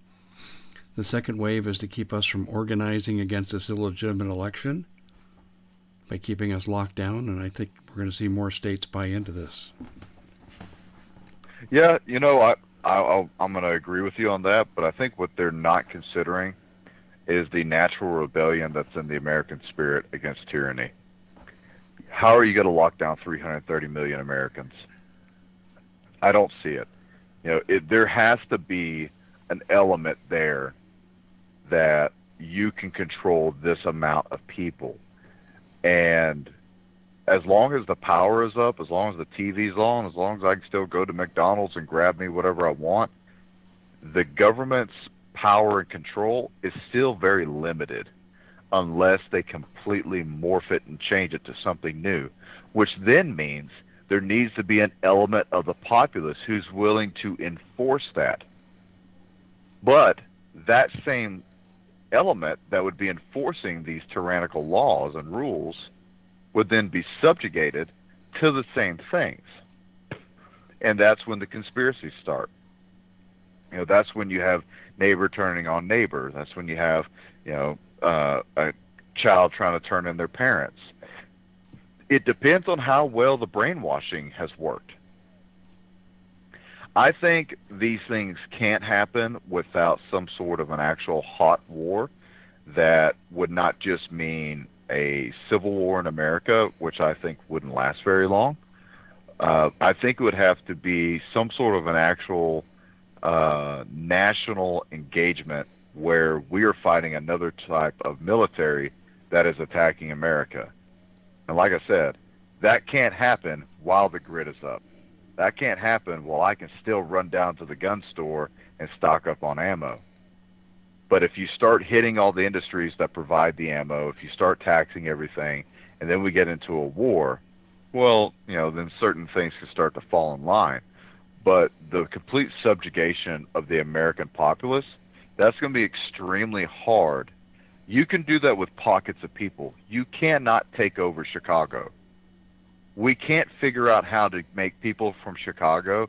The second wave is to keep us from organizing against this illegitimate election by keeping us locked down, and I think we're going to see more states buy into this. Yeah, you know, I, I'll, I'm going to agree with you on that, but I think what they're not considering is the natural rebellion that's in the American spirit against tyranny. How are you going to lock down three hundred thirty million Americans? I don't see it. You know, it, there has to be an element there that you can control this amount of people. And as long as the power is up, as long as the T V's on, as long as I can still go to McDonald's and grab me whatever I want, the government's power and control is still very limited unless they completely morph it and change it to something new, which then means there needs to be an element of the populace who's willing to enforce that. But that same element that would be enforcing these tyrannical laws and rules would then be subjugated to the same things. And that's when the conspiracies start. You know, that's when you have neighbor turning on neighbor. That's when you have, you know, uh, a child trying to turn in their parents. It depends on how well the brainwashing has worked. I think these things can't happen without some sort of an actual hot war that would not just mean a civil war in America, which I think wouldn't last very long. Uh, I think it would have to be some sort of an actual uh, national engagement where we are fighting another type of military that is attacking America. And like I said, that can't happen while the grid is up. That can't happen while I can still run down to the gun store and stock up on ammo. But if you start hitting all the industries that provide the ammo, if you start taxing everything, and then we get into a war, well, you know, then certain things can start to fall in line. But the complete subjugation of the American populace, that's going to be extremely hard. You can do that with pockets of people. You cannot take over Chicago. We can't figure out how to make people from Chicago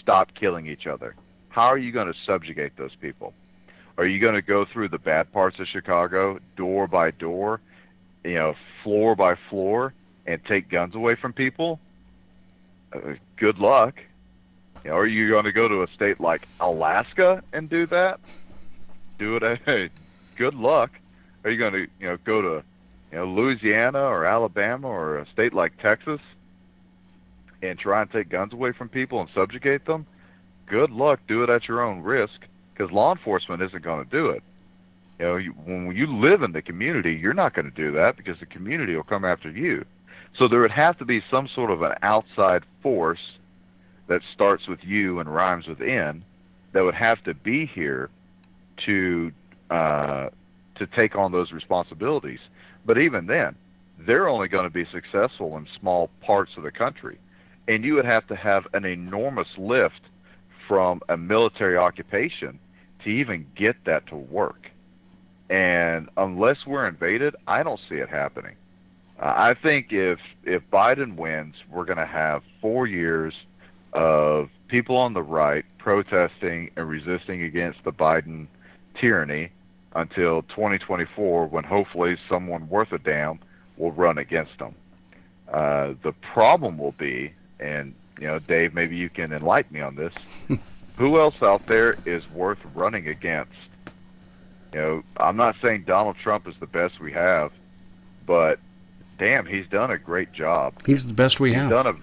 stop killing each other. How are you going to subjugate those people? Are you going to go through the bad parts of Chicago, door by door, you know, floor by floor, and take guns away from people? Uh, good luck. You know, are you going to go to a state like Alaska and do that? Do it. Hey, good luck. Are you going to, you know, go to, you know, Louisiana or Alabama or a state like Texas and try and take guns away from people and subjugate them? Good luck. Do it at your own risk. Because law enforcement isn't going to do it. You know, you, when you live in the community, you're not going to do that because the community will come after you. So there would have to be some sort of an outside force that starts with you and rhymes with N that would have to be here to uh, to take on those responsibilities. But even then, they're only going to be successful in small parts of the country. And you would have to have an enormous lift from a military occupation to even get that to work. And unless we're invaded, I don't see it happening. Uh, I think if if Biden wins, we're going to have four years of people on the right protesting and resisting against the Biden tyranny until twenty twenty-four, when hopefully someone worth a damn will run against them. Uh, the problem will be, and you know, Dave, maybe you can enlighten me on this. Who else out there is worth running against? You know, I'm not saying Donald Trump is the best we have, but damn, he's done a great job. He's the best we he's have. Done a,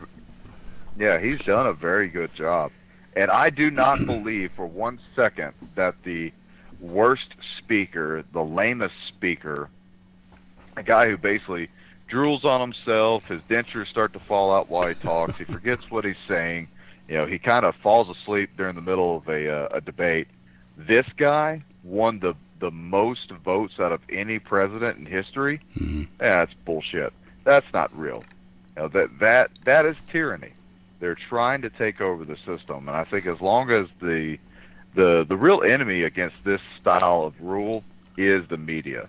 yeah, he's done a very good job. And I do not believe for one second that the worst speaker, the lamest speaker, a guy who basically drools on himself, his dentures start to fall out while he talks, he forgets what he's saying, you know, he kind of falls asleep during the middle of a, uh, a debate. This guy won the, the most votes out of any president in history. Mm-hmm. Yeah, that's bullshit. That's not real. You know, that, that, that is tyranny. They're trying to take over the system, and I think as long as the, the, the real enemy against this style of rule is the media.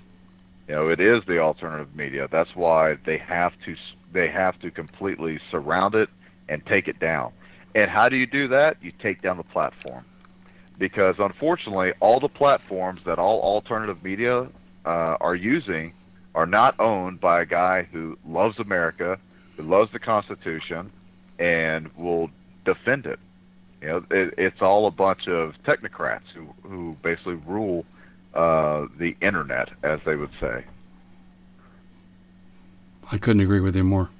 You know, it is the alternative media. That's why they have to they have to completely surround it and take it down. And how do you do that? You take down the platform. Because, unfortunately, all the platforms that all alternative media uh, are using are not owned by a guy who loves America, who loves the Constitution, and will defend it. You know, it, it's all a bunch of technocrats who, who basically rule uh, the internet, as they would say. I couldn't agree with you more.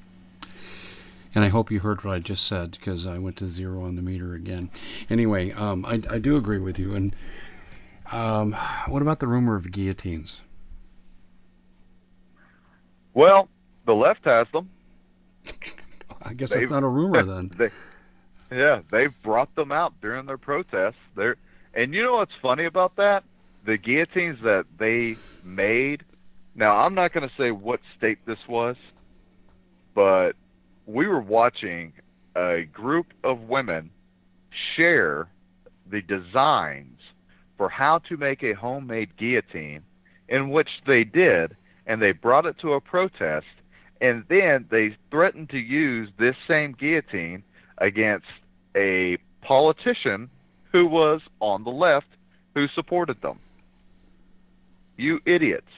And I hope you heard what I just said, because I went to zero on the meter again. Anyway, um, I, I do agree with you. And um, what about the rumor of guillotines? Well, the left has them. I guess they've, that's not a rumor then. They, yeah, they've brought them out during their protests. They're, and you know what's funny about that? The guillotines that they made. Now, I'm not going to say what state this was, but we were watching a group of women share the designs for how to make a homemade guillotine, in which they did, and they brought it to a protest, and then they threatened to use this same guillotine against a politician who was on the left who supported them. You idiots,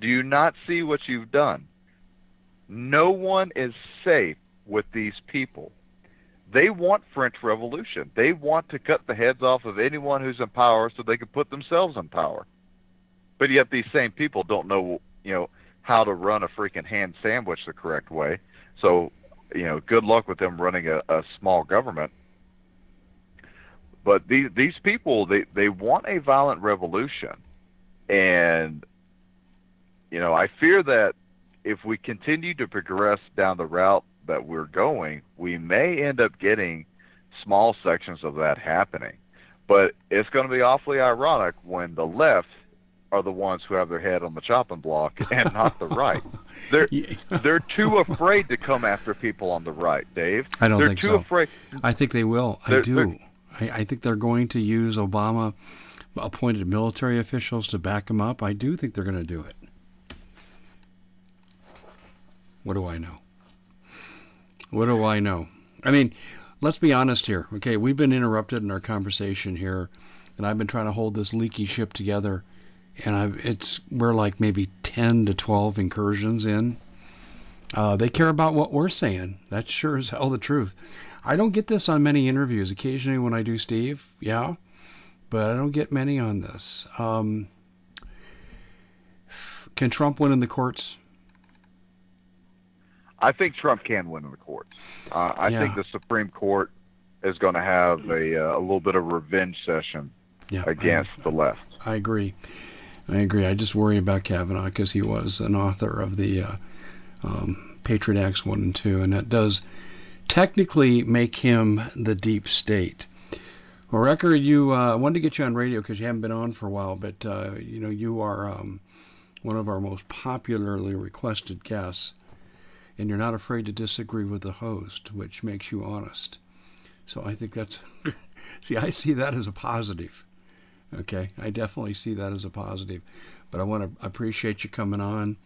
do you not see what you've done? No one is safe with these people. They want French Revolution. They want to cut the heads off of anyone who's in power so they can put themselves in power. But yet these same people don't know, you know, how to run a freaking hand sandwich the correct way. So, you know, good luck with them running a, a small government. But these these people, they, they want a violent revolution. And, you know, I fear that if we continue to progress down the route that we're going, we may end up getting small sections of that happening. But it's going to be awfully ironic when the left are the ones who have their head on the chopping block and not the right. They're yeah. they're too afraid to come after people on the right, Dave. I don't they're think too so. Afraid. I think they will. They're, I do. I, I think they're going to use Obama-appointed military officials to back them up. I do think they're going to do it. What do I know? What do I know? I mean, let's be honest here. Okay, we've been interrupted in our conversation here, and I've been trying to hold this leaky ship together, and I've, it's we're like maybe ten to twelve incursions in. Uh, they care about what we're saying. That's sure as hell the truth. I don't get this on many interviews. Occasionally when I do, Steve, yeah, but I don't get many on this. Um, can Trump win in the courts? I think Trump can win in the courts. Uh, I yeah. think the Supreme Court is going to have a, uh, a little bit of revenge session yeah, against I, the left. I agree. I agree. I just worry about Kavanaugh because he was an author of the uh, um, Patriot Acts one and two, and that does technically make him the deep state. Well, Wrecker, you uh, wanted to get you on radio because you haven't been on for a while, but uh, you know you are um, one of our most popularly requested guests. And you're not afraid to disagree with the host, which makes you honest. So I think that's, see, I see that as a positive. Okay, I definitely see that as a positive. But I want to appreciate you coming on.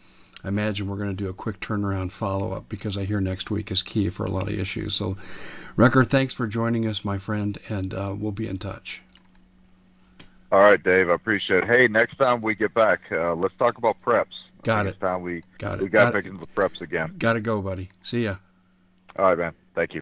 I imagine we're going to do a quick turnaround follow-up because I hear next week is key for a lot of issues. So, Wrecker, thanks for joining us, my friend, and uh, we'll be in touch. All right, Dave, I appreciate it. Hey, next time we get back, uh, let's talk about preps. Got it. Time we, got it. We got, got to pick into the preps again. Got to go, buddy. See ya. All right, man. Thank you.